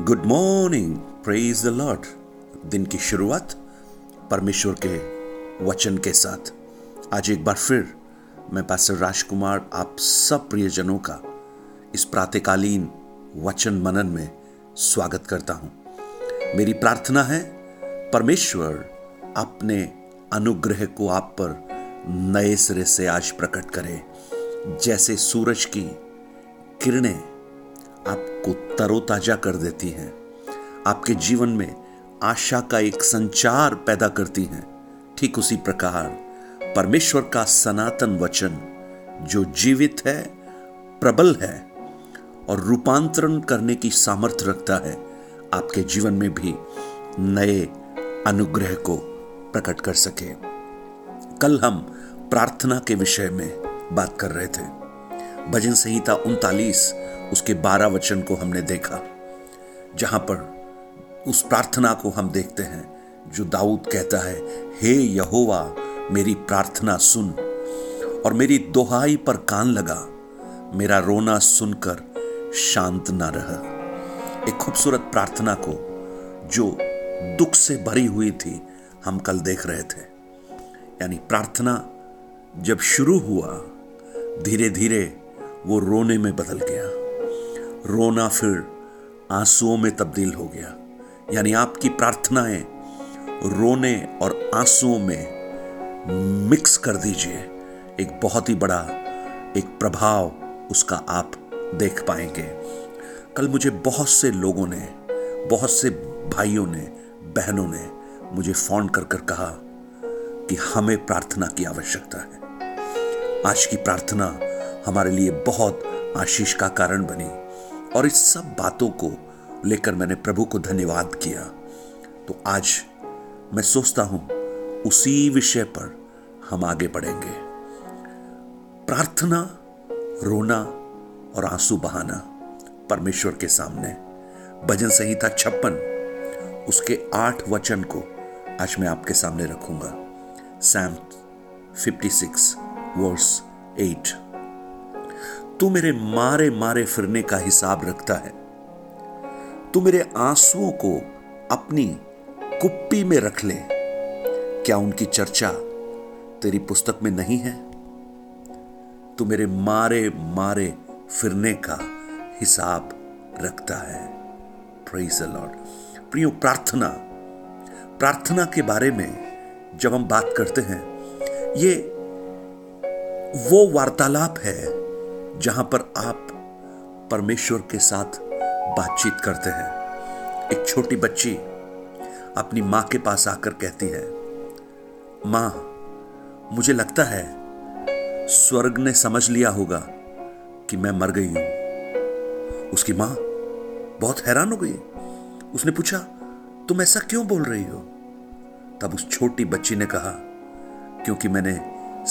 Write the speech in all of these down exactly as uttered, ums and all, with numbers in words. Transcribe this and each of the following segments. Good morning, praise the Lord. दिन की शुरुआत परमेश्वर के वचन के साथ। आज एक बार फिर मैं पास्टर राजकुमार आप सब प्रियजनों का इस प्रातःकालीन वचन मनन में स्वागत करता हूँ। मेरी प्रार्थना है परमेश्वर अपने अनुग्रह को आप पर नए सिरे से आज प्रकट करें, जैसे सूरज की किरणें आपको तरोताजा कर देती हैं, आपके जीवन में आशा का एक संचार पैदा करती हैं। ठीक उसी प्रकार परमेश्वर का सनातन वचन, जो जीवित है, प्रबल है और रूपांतरण करने की सामर्थ्य रखता है, आपके जीवन में भी नए अनुग्रह को प्रकट कर सके। कल हम प्रार्थना के विषय में बात कर रहे थे। भजन संहिता उनतालीस उसके बारह वचन को हमने देखा, जहां पर उस प्रार्थना को हम देखते हैं जो दाऊद कहता है, हे यहोवा मेरी प्रार्थना सुन और मेरी दोहाई पर कान लगा, मेरा रोना सुनकर शांत ना रहा। एक खूबसूरत प्रार्थना को जो दुख से भरी हुई थी, हम कल देख रहे थे। यानी प्रार्थना जब शुरू हुआ, धीरे धीरे वो रोने में बदल गया, रोना फिर आंसुओं में तब्दील हो गया। यानी आपकी प्रार्थनाएं रोने और आंसुओं में मिक्स कर दीजिए, एक बहुत ही बड़ा एक प्रभाव उसका आप देख पाएंगे। कल मुझे बहुत से लोगों ने, बहुत से भाइयों ने, बहनों ने मुझे फोन कर कर कहा कि हमें प्रार्थना की आवश्यकता है। आज की प्रार्थना हमारे लिए बहुत आशीष का कारण बनी और इस सब बातों को लेकर मैंने प्रभु को धन्यवाद किया। तो आज मैं सोचता हूं उसी विषय पर हम आगे बढ़ेंगे। प्रार्थना, रोना और आंसू बहाना परमेश्वर के सामने। भजन संहिता छप्पन उसके आठ वचन को आज मैं आपके सामने रखूंगा। Psalm छप्पन वर्स आठ, तू मेरे मारे मारे फिरने का हिसाब रखता है, तू मेरे आंसुओं को अपनी कुप्पी में रख ले। क्या उनकी चर्चा तेरी पुस्तक में नहीं है? तू मेरे मारे मारे फिरने का हिसाब रखता है। Praise the Lord। प्रियो, प्रार्थना प्रार्थना के बारे में जब हम बात करते हैं, ये वो वार्तालाप है जहां पर आप परमेश्वर के साथ बातचीत करते हैं। एक छोटी बच्ची अपनी माँ के पास आकर कहती है, माँ मुझे लगता है स्वर्ग ने समझ लिया होगा कि मैं मर गई हूं। उसकी माँ बहुत हैरान हो गई। उसने पूछा, तुम ऐसा क्यों बोल रही हो? तब उस छोटी बच्ची ने कहा, क्योंकि मैंने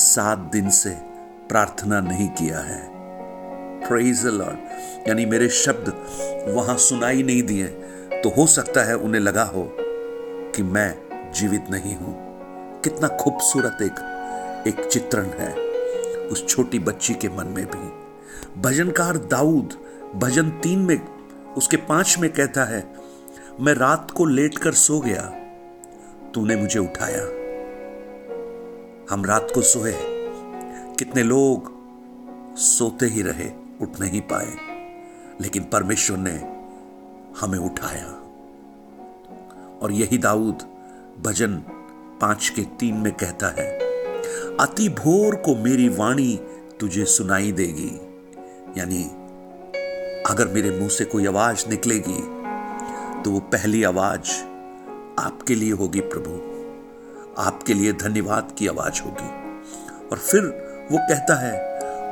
सात दिन से प्रार्थना नहीं किया है। Praise the Lord। यानी मेरे शब्द वहां सुनाई नहीं दिए, तो हो सकता है उन्हें लगा हो कि मैं जीवित नहीं हूं। कितना खूबसूरत एक एक चित्रण है उस छोटी बच्ची के मन में भी। भजनकार दाऊद भजन तीन में उसके पांच में कहता है, मैं रात को लेट कर सो गया, तूने मुझे उठाया। हम रात को सोए, कितने लोग सोते ही रहे, उठ नहीं पाए, लेकिन परमेश्वर ने हमें उठाया। और यही दाऊद भजन पांच के तीन में कहता है, अति भोर को मेरी वाणी तुझे सुनाई देगी। यानी अगर मेरे मुंह से कोई आवाज निकलेगी, तो वो पहली आवाज आपके लिए होगी प्रभु, आपके लिए धन्यवाद की आवाज होगी। और फिर वो कहता है,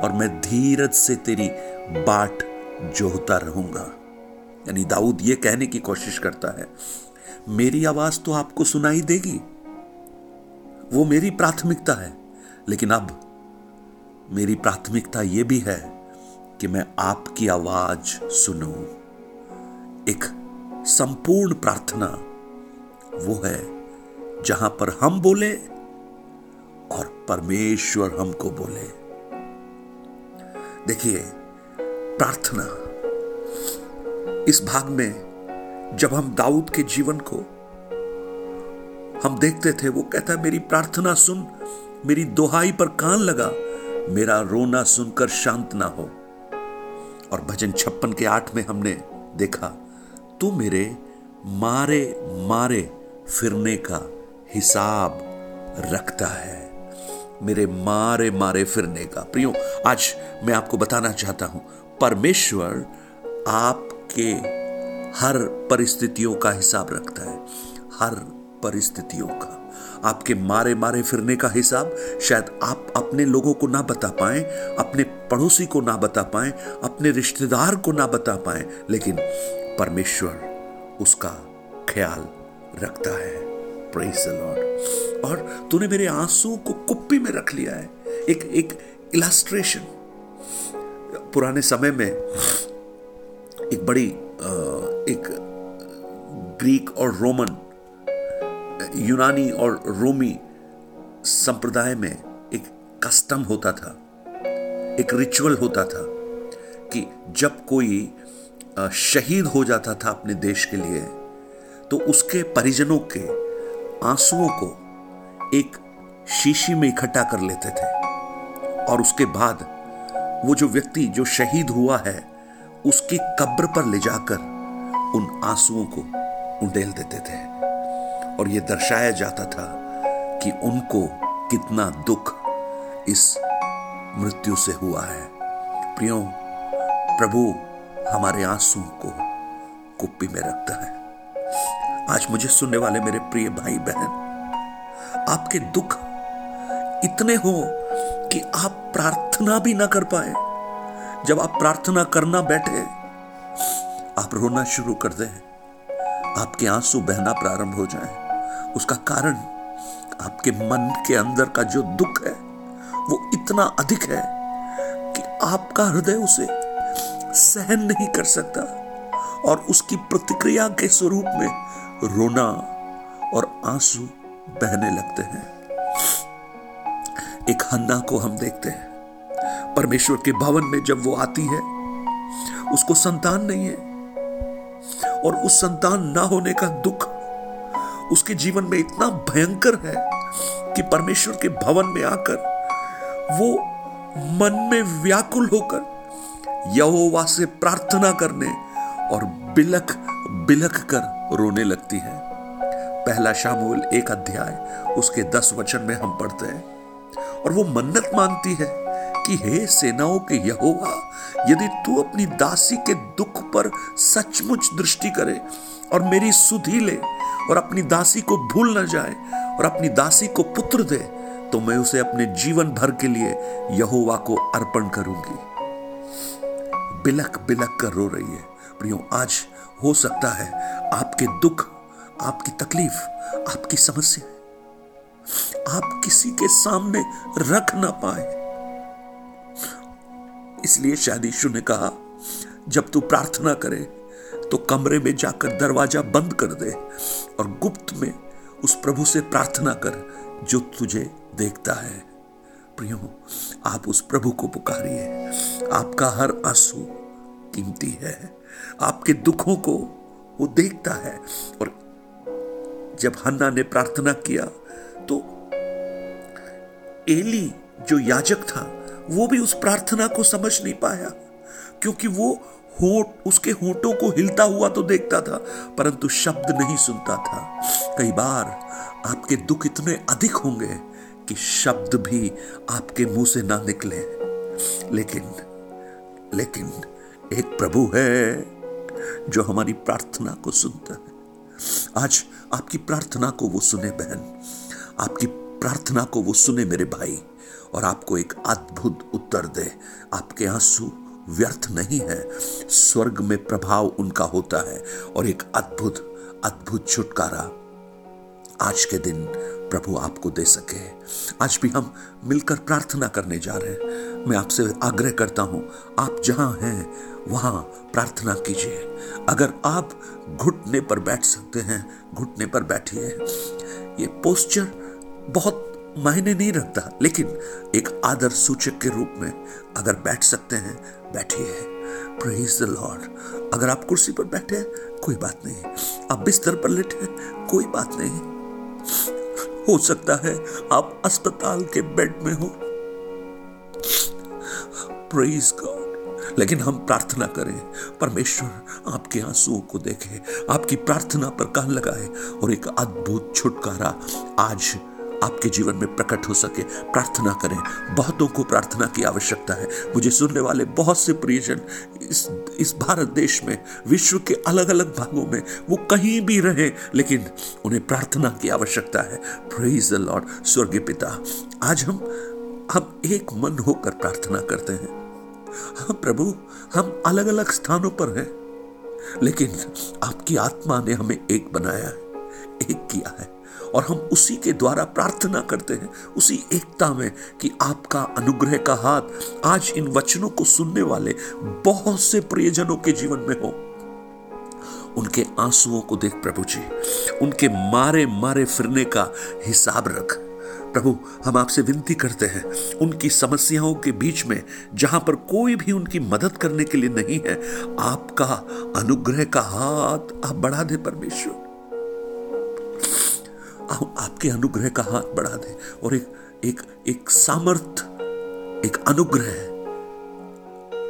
और मैं धीरज से तेरी बाट जोहता रहूंगा। यानी दाऊद ये कहने की कोशिश करता है, मेरी आवाज तो आपको सुनाई देगी, वो मेरी प्राथमिकता है, लेकिन अब मेरी प्राथमिकता ये भी है कि मैं आपकी आवाज सुनूं। एक संपूर्ण प्रार्थना वो है जहां पर हम बोले और परमेश्वर हमको बोले। देखिए, प्रार्थना इस भाग में जब हम दाऊद के जीवन को हम देखते थे, वो कहता है, मेरी प्रार्थना सुन, मेरी दोहाई पर कान लगा, मेरा रोना सुनकर शांत ना हो। और भजन छप्पन के आठ में हमने देखा, तू मेरे मारे मारे फिरने का हिसाब रखता है, मेरे मारे मारे फिरने का। प्रियो, आज मैं आपको बताना चाहता हूं, परमेश्वर आपके हर परिस्थितियों का हिसाब रखता है, हर परिस्थितियों का। आपके मारे मारे फिरने का हिसाब शायद आप अपने लोगों को ना बता पाएं, अपने पड़ोसी को ना बता पाएं, अपने रिश्तेदार को ना बता पाएं, लेकिन परमेश्वर उसका ख्याल रखता है। Praise the Lord. और तूने मेरे आंसू को कुप्पी में रख लिया है, एक एक इलास्ट्रेशन। पुराने समय में एक बड़ी एक ग्रीक और रोमन, यूनानी और रोमी संप्रदाय में एक कस्टम होता था, एक रिचुअल होता था कि जब कोई शहीद हो जाता था अपने देश के लिए, तो उसके परिजनों के आंसुओं को एक शीशी में इकट्ठा कर लेते थे, और उसके बाद वो जो व्यक्ति जो शहीद हुआ है उसकी कब्र पर ले जाकर उन आंसुओं को उंडेल देते थे, और ये दर्शाया जाता था कि उनको कितना दुख इस मृत्यु से हुआ है। प्रियो, प्रभु हमारे आंसुओं को कुप्पी में रखता है। आज मुझे सुनने वाले मेरे प्रिय भाई बहन, आपके दुख इतने हो कि आप प्रार्थना भी ना कर पाए। जब आप प्रार्थना करना बैठे, आप रोना शुरू कर दें, आपके आंसू बहना प्रारंभ हो जाएं। उसका कारण आपके मन के अंदर का जो दुख है वो इतना अधिक है कि आपका हृदय उसे सहन नहीं कर सकता, और उसकी प्रतिक्रिया के स्वरूप में रोना और आंसू बहने लगते हैं। एक हन्ना को हम देखते हैं, परमेश्वर के भवन में जब वो आती है, उसको संतान नहीं है, और उस संतान ना होने का दुख उसके जीवन में इतना भयंकर है कि परमेश्वर के भवन में आकर वो मन में व्याकुल होकर यहोवा से प्रार्थना करने और बिलख बिलख कर रोने लगती है। पहला शामूएल एक अध्याय उसके दस वचन में हम पढ़ते हैं, और वो मन्नत मांगती है कि हे सेनाओं के यहोवा, यदि तू अपनी दासी के दुख पर सचमुच दृष्टि करे और मेरी सुधि ले, और अपनी दासी को भूल न जाए, और अपनी दासी को पुत्र दे, तो मैं उसे अपने जीवन भर के लिए यहोवा को अर्पण करूंगी। बिलक बिलक कर रो रही है। प्रियो, आज हो सकता है आपके दुख, आपकी तकलीफ, आपकी समस्या आप किसी के सामने रख ना पाए। इसलिए शायद यीशु ने कहा, जब तू प्रार्थना करे तो कमरे में जाकर दरवाजा बंद कर दे और गुप्त में उस प्रभु से प्रार्थना कर जो तुझे देखता है। प्रियो, आप उस प्रभु को पुकारिए। आपका हर आंसू कीमती है, आपके दुखों को वो देखता है। और जब हन्ना ने प्रार्थना किया तो एली जो याजक था, वो भी उस प्रार्थना को समझ नहीं पाया, क्योंकि वो होंठ, उसके होंठों को हिलता हुआ तो देखता था परंतु शब्द नहीं सुनता था। कई बार आपके दुख इतने अधिक होंगे कि शब्द भी आपके मुंह से ना निकले, लेकिन लेकिन एक प्रभु है जो हमारी प्रार्थना को सुनता है। आज आपकी प्रार्थना को वो सुने बहन, आपकी प्रार्थना को वो सुने मेरे भाई, और आपको एक अद्भुत उत्तर दे। आपके आंसू व्यर्थ नहीं है, स्वर्ग में प्रभाव उनका होता है, और एक अद्भुत अद्भुत छुटकारा आज के दिन प्रभु आपको दे सके। आज भी हम मिलकर प्रार्थना करने जा रहे हैं। मैं आपसे आग्रह करता हूं, आप जहां हैं वहां प्रार्थना कीजिए। अगर आप घुटने पर बैठ सकते हैं, घुटने पर बैठिए। ये पोस्चर बहुत मायने नहीं रखता, लेकिन एक आदर सूचक के रूप में अगर बैठ सकते हैं बैठिए। Praise the Lord. अगर आप कुर्सी पर बैठे हैं कोई बात नहीं, आप बिस्तर पर लेटे हैं कोई बात नहीं, हो सकता है आप अस्पताल के बेड में हो। Praise God. लेकिन हम प्रार्थना करें, परमेश्वर आपके आंसुओं को देखे, आपकी प्रार्थना पर कान लगाए और एक अद्भुत छुटकारा आज आपके जीवन में प्रकट हो सके। प्रार्थना करें। बहुतों को प्रार्थना की आवश्यकता है। मुझे सुनने वाले बहुत से प्रियजन इस इस भारत देश में, विश्व के अलग अलग भागों में, वो कहीं भी रहें, लेकिन उन्हें प्रार्थना की आवश्यकता है। Praise the Lord. स्वर्गीय पिता, आज हम हम एक मन होकर प्रार्थना करते हैं। हाँ प्रभु, हम अलग अलग स्थानों पर हैं, लेकिन आपकी आत्मा ने हमें एक बनाया है, एक किया है, और हम उसी के द्वारा प्रार्थना करते हैं, उसी एकता में, कि आपका अनुग्रह का हाथ आज इन वचनों को सुनने वाले बहुत से प्रियजनों के जीवन में हो। उनके आंसुओं को देख प्रभु जी, उनके मारे मारे फिरने का हिसाब रख। प्रभु, हम आपसे विनती करते हैं, उनकी समस्याओं के बीच में जहां पर कोई भी उनकी मदद करने के लिए नहीं है, आपका अनुग्रह का हाथ आप बढ़ा दे परमेश्वर। आप, आपके अनुग्रह का हाथ बढ़ा दे और एक एक एक सामर्थ, एक अनुग्रह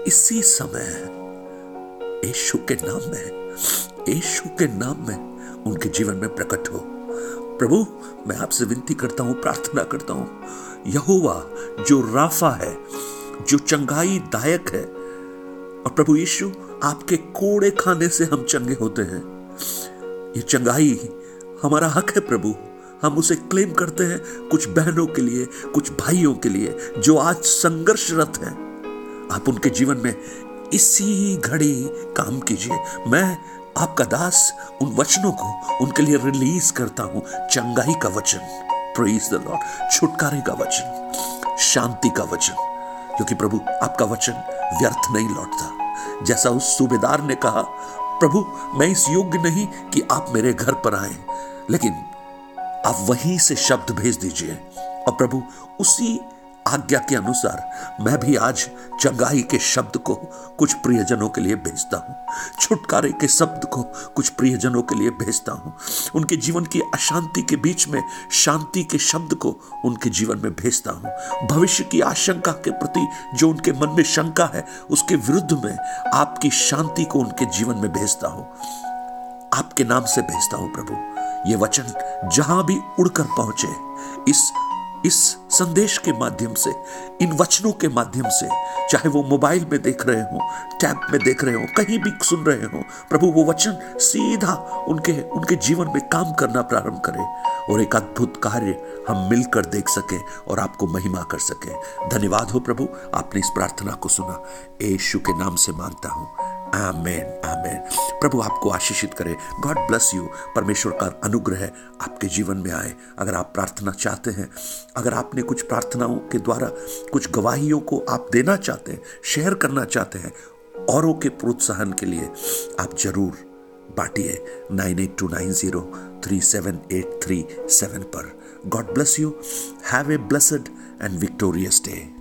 इसी समय यीशु के नाम में, यीशु के नाम में उनके जीवन में प्रकट हो। प्रभु, मैं आपसे विनती करता हूँ, प्रार्थना करता हूँ, यहोवा जो राफा है, जो चंगाई दायक है, और प्रभु यीशु आपके कोड़े खाने से हम चंगे होते हैं। ये चंगाई हमारा हक है प्रभु, हम उसे क्लेम करते हैं। कुछ बहनों के लिए, कुछ भाइयों के लिए जो आज संघर्षरत हैं, आप उनके जीवन में इसी घड़ी काम कीजिए। मैं आपका दास उन वचनों को उनके लिए रिलीज करता हूं। चंगाई का वचन, प्रेज द लॉर्ड, छुटकारे का वचन, शांति का वचन, क्योंकि प्रभु आपका वचन व्यर्थ नहीं लौटता। जैसा उस सूबेदार ने कहा, प्रभु मैं इस योग्य नहीं कि आप मेरे घर पर आए, लेकिन आप वहीं से शब्द भेज दीजिए। और प्रभु उसी आज्ञा के अनुसार मैं भी आज चंगाई के शब्द को कुछ प्रियजनों के लिए भेजता हूँ, छुटकारे के शब्द को कुछ प्रियजनों के लिए भेजता हूँ। उनके जीवन की अशांति के बीच में शांति के शब्द को उनके जीवन में भेजता हूँ। भविष्य की आशंका के प्रति जो उनके मन में शंका है, उसके विरुद्ध में आपकी शांति को उनके जीवन में भेजता हूँ, आपके नाम से भेजता हूँ। प्रभु, ये वचन जहाँ भी उड़कर पहुँचे, इस इस संदेश के माध्यम से, इन वचनों के माध्यम से, चाहे वो मोबाइल में देख रहे हो, टैब में देख रहे हो, कहीं भी सुन रहे हो, प्रभु वो वचन सीधा उनके उनके जीवन में काम करना प्रारंभ करे और एक अद्भुत कार्य हम मिलकर देख सकें और आपको महिमा कर सकें। धन्यवाद हो प्रभु, आपने इस प्रार्थना को सुना। यीशु के नाम से मांगता हूँ, आमेन, आमेन। प्रभु आपको आशीषित करे। God bless you. परमेश्वर का अनुग्रह आपके जीवन में आए। अगर आप प्रार्थना चाहते हैं, अगर आपने कुछ प्रार्थनाओं के द्वारा कुछ गवाहियों को आप देना चाहते हैं, शेयर करना चाहते हैं, औरों के प्रोत्साहन के लिए आप जरूर बांटिए nine eight two nine zero three seven eight three seven पर। God bless you. Have a blessed and victorious day.